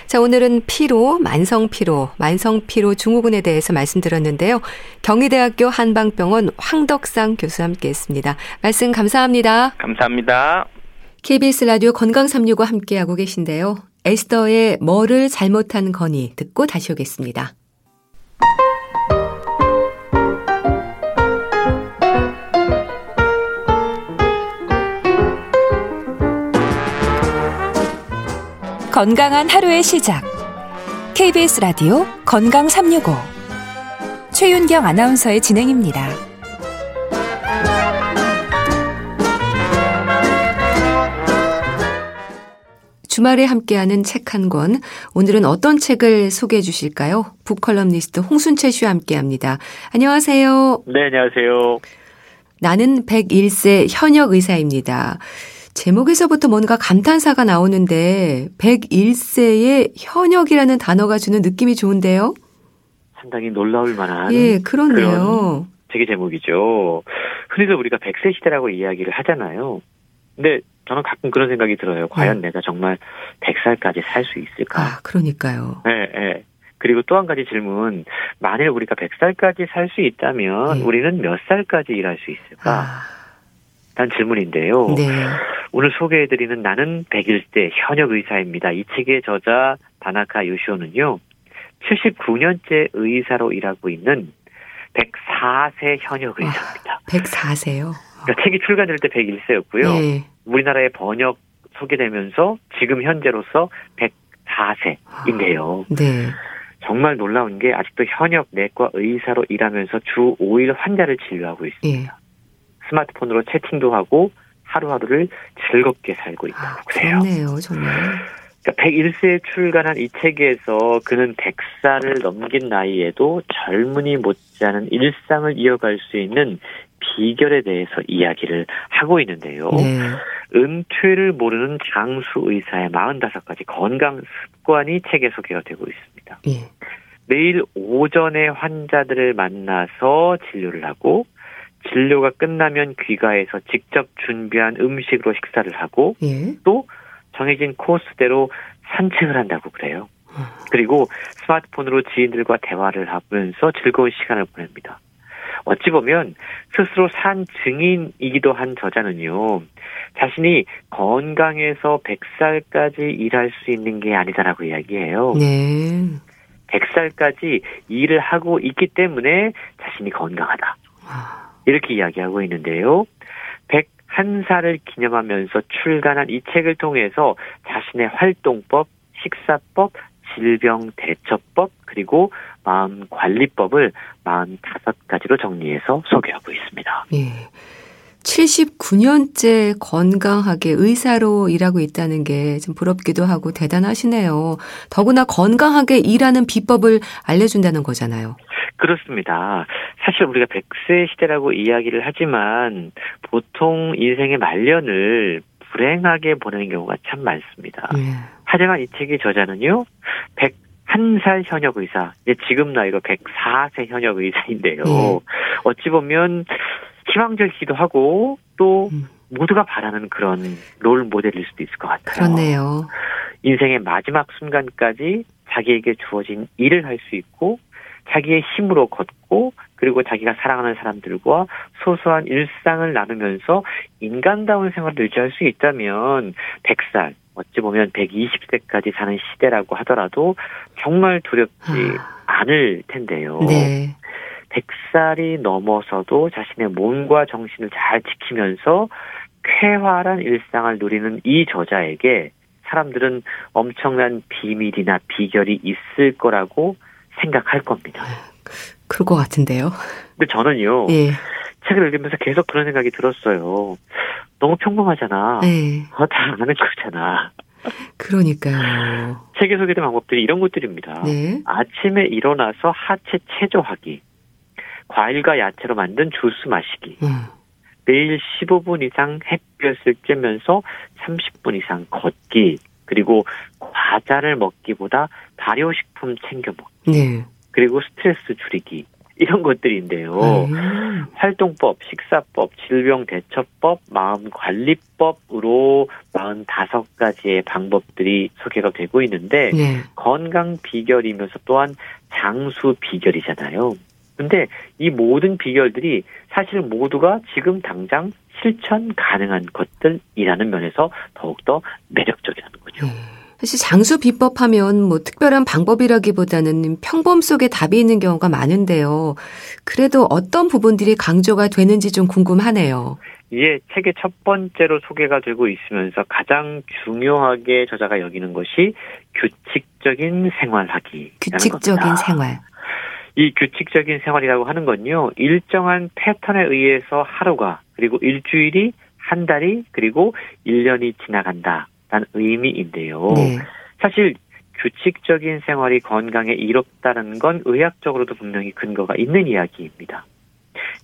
자, 오늘은 피로, 만성피로, 만성피로증후군에 대해서 말씀드렸는데요. 경희대학교 한방병원 황덕상 교수와 함께했습니다. 말씀 감사합니다. 감사합니다. 케이비에스 라디오 건강삼육오 함께하고 계신데요. 에스더의 뭐를 잘못한 거니 듣고 다시 오겠습니다. 건강한 하루의 시작. 케이비에스 라디오 건강삼육오 최윤경 아나운서의 진행입니다. 주말에 함께하는 책 한 권, 오늘은 어떤 책을 소개해 주실까요? 북컬럼니스트 홍순채 씨와 함께합니다. 안녕하세요. 네, 안녕하세요. 나는 백일 세 현역 의사입니다. 제목에서부터 뭔가 감탄사가 나오는데 백일 세의 현역이라는 단어가 주는 느낌이 좋은데요. 상당히 놀라울 만한, 예, 그러네요. 그런 책의 제목이죠. 흔히도 우리가 백 세 시대라고 이야기를 하잖아요. 근데 저는 가끔 그런 생각이 들어요. 과연 음. 내가 정말 백 살까지 살 수 있을까? 아, 그러니까요. 네, 네. 그리고 또 한 가지 질문. 만일 우리가 백 살까지 살 수 있다면 네. 우리는 몇 살까지 일할 수 있을까? 아. 단 질문인데요. 네. 오늘 소개해드리는 나는 백일 세 현역 의사입니다. 이 책의 저자 다나카 요시오는요. 칠십구 년째 의사로 일하고 있는 백사 세 현역 의사입니다. 아, 백사 세요? 그러니까 책이 출간될 때 백일 세였고요. 네. 우리나라에 번역 소개되면서 지금 현재로서 백사 세인데요. 아, 네. 정말 놀라운 게 아직도 현역 내과 의사로 일하면서 주 오 일 환자를 진료하고 있습니다. 예. 스마트폰으로 채팅도 하고 하루하루를 즐겁게 살고 있다고 해요. 아, 좋네요. 정말. 그러니까 백일 세에 출간한 이 책에서 그는 백 살을 넘긴 나이에도 젊은이 못지않은 일상을 이어갈 수 있는 비결에 대해서 이야기를 하고 있는데요. 네. 은퇴를 모르는 장수 의사의 사십오 가지 건강 습관이 책에 소개가 되고 있습니다. 네. 매일 오전에 환자들을 만나서 진료를 하고, 진료가 끝나면 귀가해서 직접 준비한 음식으로 식사를 하고, 네. 또 정해진 코스대로 산책을 한다고 그래요. 그리고 스마트폰으로 지인들과 대화를 하면서 즐거운 시간을 보냅니다. 어찌 보면 스스로 산 증인이기도 한 저자는요. 자신이 건강해서 백 살까지 일할 수 있는 게 아니다라고 이야기해요. 네. 백 살까지 일을 하고 있기 때문에 자신이 건강하다. 이렇게 이야기하고 있는데요. 백일 살을 기념하면서 출간한 이 책을 통해서 자신의 활동법, 식사법, 질병대처법, 그리고 마음관리법을 사십오 가지로 정리해서 소개하고 있습니다. 예. 칠십구 년째 건강하게 의사로 일하고 있다는 게 좀 부럽기도 하고 대단하시네요. 더구나 건강하게 일하는 비법을 알려준다는 거잖아요. 그렇습니다. 사실 우리가 백 세 시대라고 이야기를 하지만 보통 인생의 말년을 불행하게 보내는 경우가 참 많습니다. 예. 하지만 이 책의 저자는요. 백일 살 현역 의사, 이제 지금 나이로 백사 세 현역 의사인데요. 예. 어찌 보면 희망적이기도 하고 또 음. 모두가 바라는 그런 롤 모델일 수도 있을 것 같아요. 그렇네요. 인생의 마지막 순간까지 자기에게 주어진 일을 할 수 있고 자기의 힘으로 걷고 그리고 자기가 사랑하는 사람들과 소소한 일상을 나누면서 인간다운 생활을 유지할 수 있다면 백 살, 어찌 보면 백이십 세까지 사는 시대라고 하더라도 정말 두렵지 아... 않을 텐데요. 네. 백 살이 넘어서도 자신의 몸과 정신을 잘 지키면서 쾌활한 일상을 누리는 이 저자에게 사람들은 엄청난 비밀이나 비결이 있을 거라고 생각할 겁니다. 그럴 것 같은데요. 근데 저는요. 예. 책을 읽으면서 계속 그런 생각이 들었어요. 너무 평범하잖아. 예. 어, 다 아는 거잖아. 그러니까요. 책에 소개된 방법들이 이런 것들입니다. 네. 아침에 일어나서 하체 체조하기. 과일과 야채로 만든 주스 마시기. 음. 매일 십오 분 이상 햇볕을 쬐면서 삼십 분 이상 걷기. 그리고 과자를 먹기보다 발효식품 챙겨 먹기. 네. 그리고 스트레스 줄이기. 이런 것들인데요. 음. 활동법, 식사법, 질병대처법, 마음관리법으로 사십오 가지의 방법들이 소개가 되고 있는데 네. 건강 비결이면서 또한 장수 비결이잖아요. 근데 이 모든 비결들이 사실 모두가 지금 당장 실천 가능한 것들이라는 면에서 더욱더 매력적이라는 거죠. 음, 사실 장수 비법 하면 뭐 특별한 방법이라기보다는 평범 속에 답이 있는 경우가 많은데요. 그래도 어떤 부분들이 강조가 되는지 좀 궁금하네요. 예, 책의 첫 번째로 소개가 되고 있으면서 가장 중요하게 저자가 여기는 것이 규칙적인 생활하기. 규칙적인 겁니다. 생활. 이 규칙적인 생활이라고 하는 건요. 일정한 패턴에 의해서 하루가 그리고 일주일이 한 달이 그리고 일 년이 지나간다라는 의미인데요. 네. 사실 규칙적인 생활이 건강에 이롭다는 건 의학적으로도 분명히 근거가 있는 이야기입니다.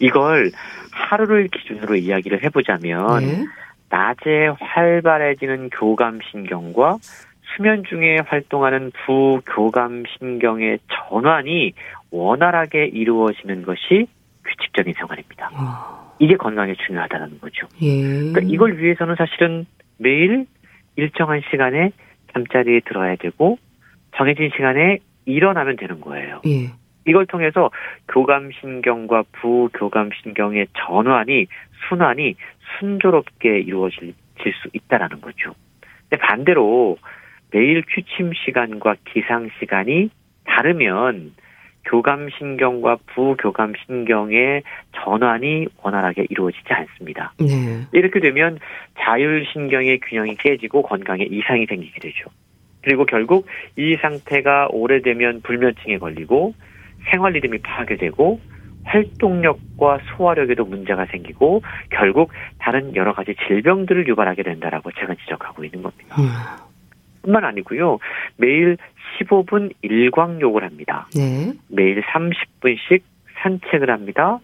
이걸 하루를 기준으로 이야기를 해보자면 네. 낮에 활발해지는 교감신경과 수면 중에 활동하는 부교감신경의 전환이 원활하게 이루어지는 것이 규칙적인 생활입니다. 와. 이게 건강에 중요하다는 거죠. 예. 그러니까 이걸 위해서는 사실은 매일 일정한 시간에 잠자리에 들어야 되고 정해진 시간에 일어나면 되는 거예요. 예. 이걸 통해서 교감신경과 부교감신경의 전환이 순환이 순조롭게 이루어질 수 있다는 거죠. 근데 반대로 매일 취침 시간과 기상 시간이 다르면 교감신경과 부교감신경의 전환이 원활하게 이루어지지 않습니다. 네. 이렇게 되면 자율신경의 균형이 깨지고 건강에 이상이 생기게 되죠. 그리고 결국 이 상태가 오래되면 불면증에 걸리고 생활 리듬이 파괴되고 활동력과 소화력에도 문제가 생기고 결국 다른 여러 가지 질병들을 유발하게 된다라고 제가 지적하고 있는 겁니다. 음. 뿐만 아니고요. 매일 십오 분 일광욕을 합니다. 네. 매일 삼십 분씩 산책을 합니다.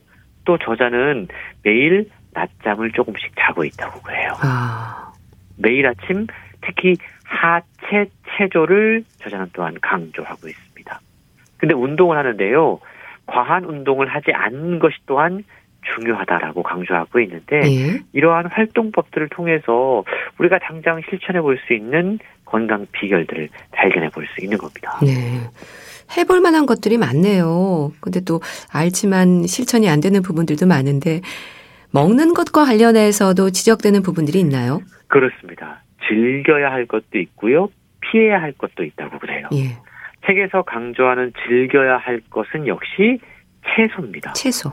또 저자는 매일 낮잠을 조금씩 자고 있다고 그래요. 아. 매일 아침 특히 하체 체조를 저자는 또한 강조하고 있습니다. 근데 운동을 하는데요. 과한 운동을 하지 않는 것이 또한 중요하다라고 강조하고 있는데 네. 이러한 활동법들을 통해서 우리가 당장 실천해 볼 수 있는 건강 비결들을 발견해 볼 수 있는 겁니다. 네. 해볼 만한 것들이 많네요. 근데 또 알지만 실천이 안 되는 부분들도 많은데 먹는 것과 관련해서도 지적되는 부분들이 있나요? 그렇습니다. 즐겨야 할 것도 있고요. 피해야 할 것도 있다고 그래요. 예. 책에서 강조하는 즐겨야 할 것은 역시 채소입니다. 채소.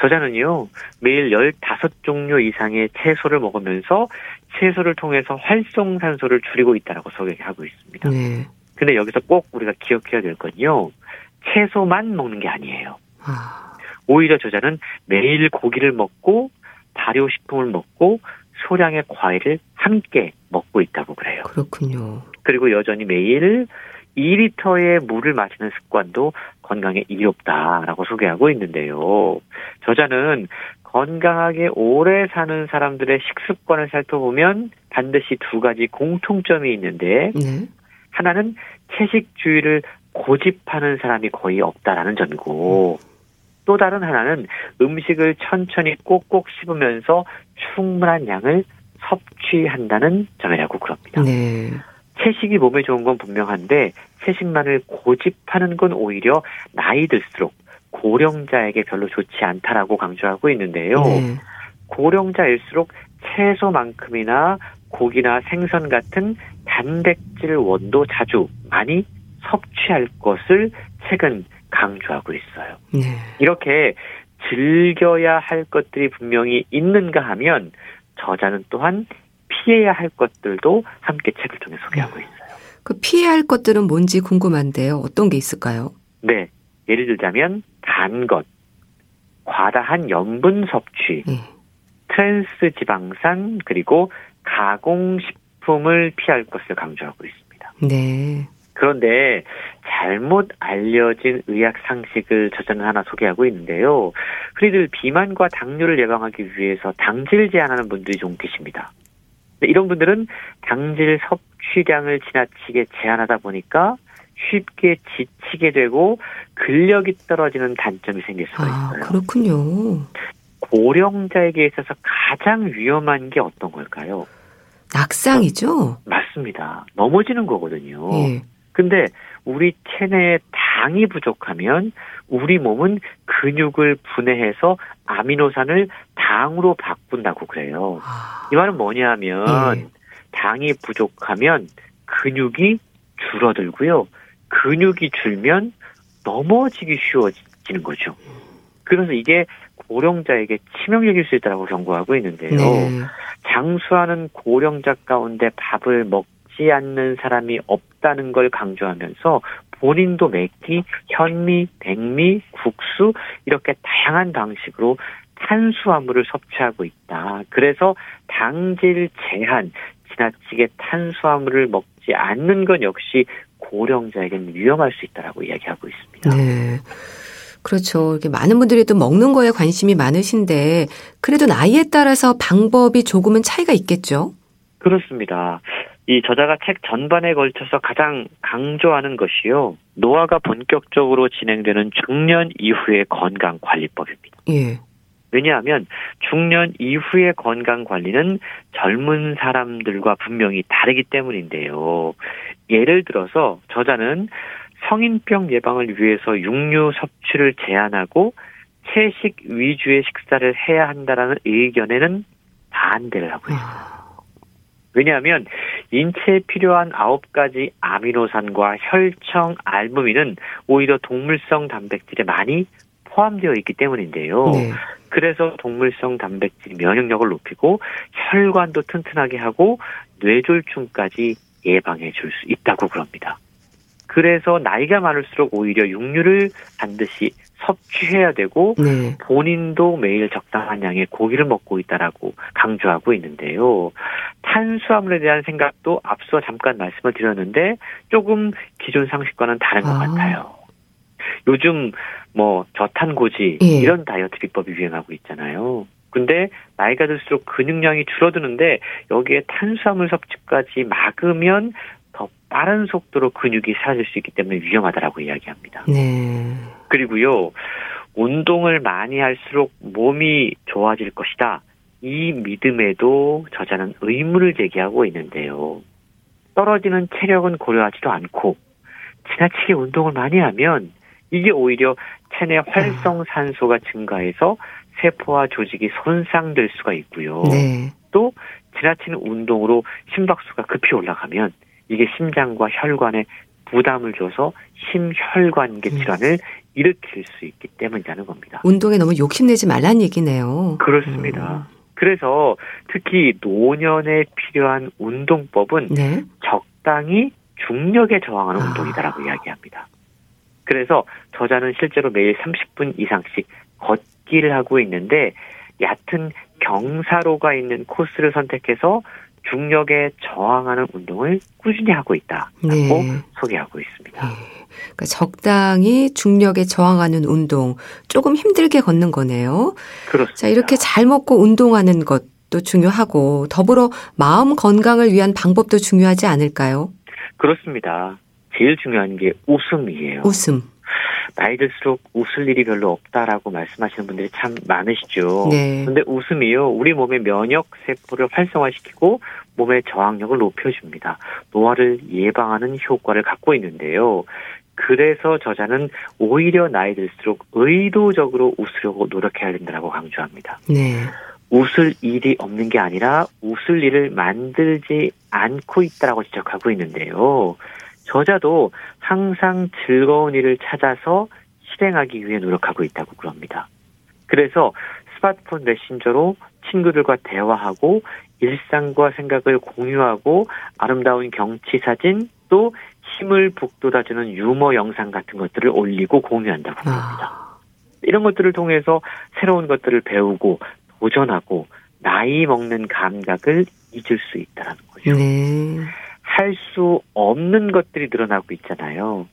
저자는요. 매일 십오 종류 이상의 채소를 먹으면서 채소를 통해서 활성산소를 줄이고 있다라고 소개하고 있습니다. 네. 근데 여기서 꼭 우리가 기억해야 될 건요. 채소만 먹는 게 아니에요. 아. 오히려 저자는 매일 고기를 먹고 발효식품을 먹고 소량의 과일을 함께 먹고 있다고 그래요. 그렇군요. 그리고 여전히 매일 이 리터의 물을 마시는 습관도 건강에 이롭다라고 소개하고 있는데요. 저자는 건강하게 오래 사는 사람들의 식습관을 살펴보면 반드시 두 가지 공통점이 있는데 네. 하나는 채식주의를 고집하는 사람이 거의 없다라는 점이고 음. 또 다른 하나는 음식을 천천히 꼭꼭 씹으면서 충분한 양을 섭취한다는 점이라고 그럽니다. 네. 채식이 몸에 좋은 건 분명한데 채식만을 고집하는 건 오히려 나이 들수록 고령자에게 별로 좋지 않다라고 강조하고 있는데요. 네. 고령자일수록 채소만큼이나 고기나 생선 같은 단백질 원도 자주 많이 섭취할 것을 최근 강조하고 있어요. 네. 이렇게 즐겨야 할 것들이 분명히 있는가 하면 저자는 또한 피해야 할 것들도 함께 책을 통해 소개하고 있어요. 그 피해야 할 것들은 뭔지 궁금한데요. 어떤 게 있을까요? 네. 예를 들자면 단 것, 과다한 염분 섭취, 네. 트랜스 지방산, 그리고 가공식품을 피할 것을 강조하고 있습니다. 네. 그런데 잘못 알려진 의학 상식을 저자는 하나 소개하고 있는데요. 흔히들 비만과 당뇨를 예방하기 위해서 당질 제한하는 분들이 좀 계십니다. 이런 분들은 당질 섭취량을 지나치게 제한하다 보니까 쉽게 지치게 되고 근력이 떨어지는 단점이 생길 수가 있어요. 아, 그렇군요. 고령자에게 있어서 가장 위험한 게 어떤 걸까요? 낙상이죠? 맞습니다. 넘어지는 거거든요. 예. 근데 우리 체내에 당이 부족하면 우리 몸은 근육을 분해해서 아미노산을 당으로 바꾼다고 그래요. 아. 이 말은 뭐냐 하면 예. 당이 부족하면 근육이 줄어들고요. 근육이 줄면 넘어지기 쉬워지는 거죠. 그래서 이게 고령자에게 치명적일 수 있다고 경고하고 있는데요. 네. 장수하는 고령자 가운데 밥을 먹지 않는 사람이 없다는 걸 강조하면서 본인도 맥기, 현미, 백미, 국수 이렇게 다양한 방식으로 탄수화물을 섭취하고 있다. 그래서 당질 제한, 지나치게 탄수화물을 먹지 않는 건 역시 고령자에게는 위험할 수 있다고 이야기하고 있습니다. 네. 그렇죠. 이렇게 많은 분들이 또 먹는 거에 관심이 많으신데 그래도 나이에 따라서 방법이 조금은 차이가 있겠죠? 그렇습니다. 이 저자가 책 전반에 걸쳐서 가장 강조하는 것이요. 노화가 본격적으로 진행되는 중년 이후의 건강관리법입니다. 예. 왜냐하면 중년 이후의 건강관리는 젊은 사람들과 분명히 다르기 때문인데요. 예를 들어서 저자는 성인병 예방을 위해서 육류 섭취를 제한하고 채식 위주의 식사를 해야 한다라는 의견에는 반대를 하고 있어요. 왜냐하면 인체에 필요한 아홉 가지 아미노산과 혈청, 알부민은 오히려 동물성 단백질에 많이 포함되어 있기 때문인데요. 네. 그래서 동물성 단백질이 면역력을 높이고 혈관도 튼튼하게 하고 뇌졸중까지 예방해 줄 수 있다고 그럽니다. 그래서 나이가 많을수록 오히려 육류를 반드시 섭취해야 되고 네. 본인도 매일 적당한 양의 고기를 먹고 있다라고 강조하고 있는데요. 탄수화물에 대한 생각도 앞서 잠깐 말씀을 드렸는데 조금 기존 상식과는 다른 것 아. 같아요. 요즘 뭐 저탄고지 예. 이런 다이어트 비법이 유행하고 있잖아요. 근데 나이가 들수록 근육량이 줄어드는데 여기에 탄수화물 섭취까지 막으면 더 빠른 속도로 근육이 사라질 수 있기 때문에 위험하다라고 이야기합니다. 네. 그리고요, 운동을 많이 할수록 몸이 좋아질 것이다. 이 믿음에도 저자는 의문을 제기하고 있는데요. 떨어지는 체력은 고려하지도 않고 지나치게 운동을 많이 하면 이게 오히려 체내 활성산소가 증가해서 세포와 조직이 손상될 수가 있고요. 네. 또 지나친 운동으로 심박수가 급히 올라가면 이게 심장과 혈관에 부담을 줘서 심혈관계 질환을 일으킬 수 있기 때문이라는 겁니다. 운동에 너무 욕심내지 말란 얘기네요. 그렇습니다. 음. 그래서 특히 노년에 필요한 운동법은 네? 적당히 중력에 저항하는 아. 운동이다라고 이야기합니다. 그래서 저자는 실제로 매일 삼십 분 이상씩 걷기를 하고 있는데 얕은 경사로가 있는 코스를 선택해서 중력에 저항하는 운동을 꾸준히 하고 있다고 네. 소개하고 있습니다. 네. 그러니까 적당히 중력에 저항하는 운동, 조금 힘들게 걷는 거네요. 그렇습니다. 자, 이렇게 잘 먹고 운동하는 것도 중요하고 더불어 마음 건강을 위한 방법도 중요하지 않을까요? 그렇습니다. 제일 중요한 게 웃음이에요. 웃음. 나이 들수록 웃을 일이 별로 없다라고 말씀하시는 분들이 참 많으시죠. 네. 근데 웃음이요, 우리 몸의 면역세포를 활성화시키고 몸의 저항력을 높여줍니다. 노화를 예방하는 효과를 갖고 있는데요. 그래서 저자는 오히려 나이 들수록 의도적으로 웃으려고 노력해야 된다고 강조합니다. 네. 웃을 일이 없는 게 아니라 웃을 일을 만들지 않고 있다라고 지적하고 있는데요. 저자도 항상 즐거운 일을 찾아서 실행하기 위해 노력하고 있다고 그럽니다. 그래서 스마트폰 메신저로 친구들과 대화하고 일상과 생각을 공유하고 아름다운 경치 사진 또 힘을 북돋아주는 유머 영상 같은 것들을 올리고 공유한다고 합니다. 아. 이런 것들을 통해서 새로운 것들을 배우고 도전하고 나이 먹는 감각을 잊을 수 있다는 거죠. 네. 할 수 없는 것들이 늘어나고 있잖아요.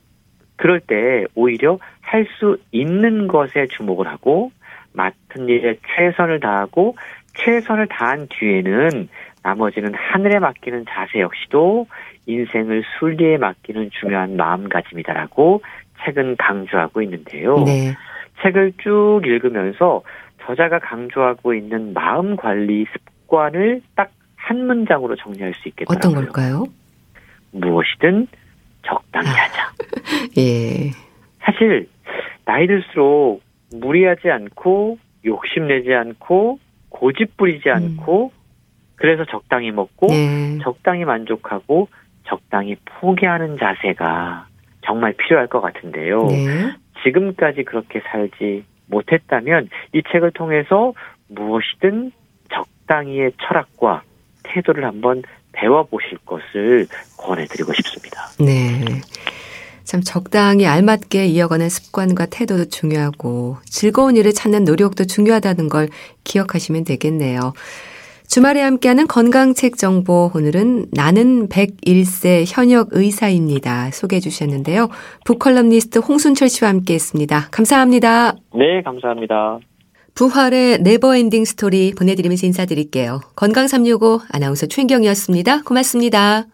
그럴 때 오히려 할 수 있는 것에 주목을 하고 맡은 일에 최선을 다하고 최선을 다한 뒤에는 나머지는 하늘에 맡기는 자세 역시도 인생을 순리에 맡기는 중요한 마음가짐이다라고 책은 강조하고 있는데요. 네. 책을 쭉 읽으면서 저자가 강조하고 있는 마음 관리 습관을 딱 한 문장으로 정리할 수 있겠더라고요. 어떤 걸까요? 무엇이든 적당히 하자. 예. 사실 나이 들수록 무리하지 않고 욕심내지 않고 고집부리지 않고 음. 그래서 적당히 먹고 예. 적당히 만족하고 적당히 포기하는 자세가 정말 필요할 것 같은데요. 예. 지금까지 그렇게 살지 못했다면 이 책을 통해서 무엇이든 적당히의 철학과 태도를 한번 배워보실 것을 권해드리고 싶습니다. 네, 참 적당히 알맞게 이어가는 습관과 태도도 중요하고 즐거운 일을 찾는 노력도 중요하다는 걸 기억하시면 되겠네요. 주말에 함께하는 건강책 정보, 오늘은 나는 백일 세 현역 의사입니다. 소개해 주셨는데요. 북컬럼니스트 홍순철 씨와 함께했습니다. 감사합니다. 네, 감사합니다. 부활의 네버엔딩 스토리 보내드리면서 인사드릴게요. 건강삼육오 아나운서 최인경이었습니다. 고맙습니다.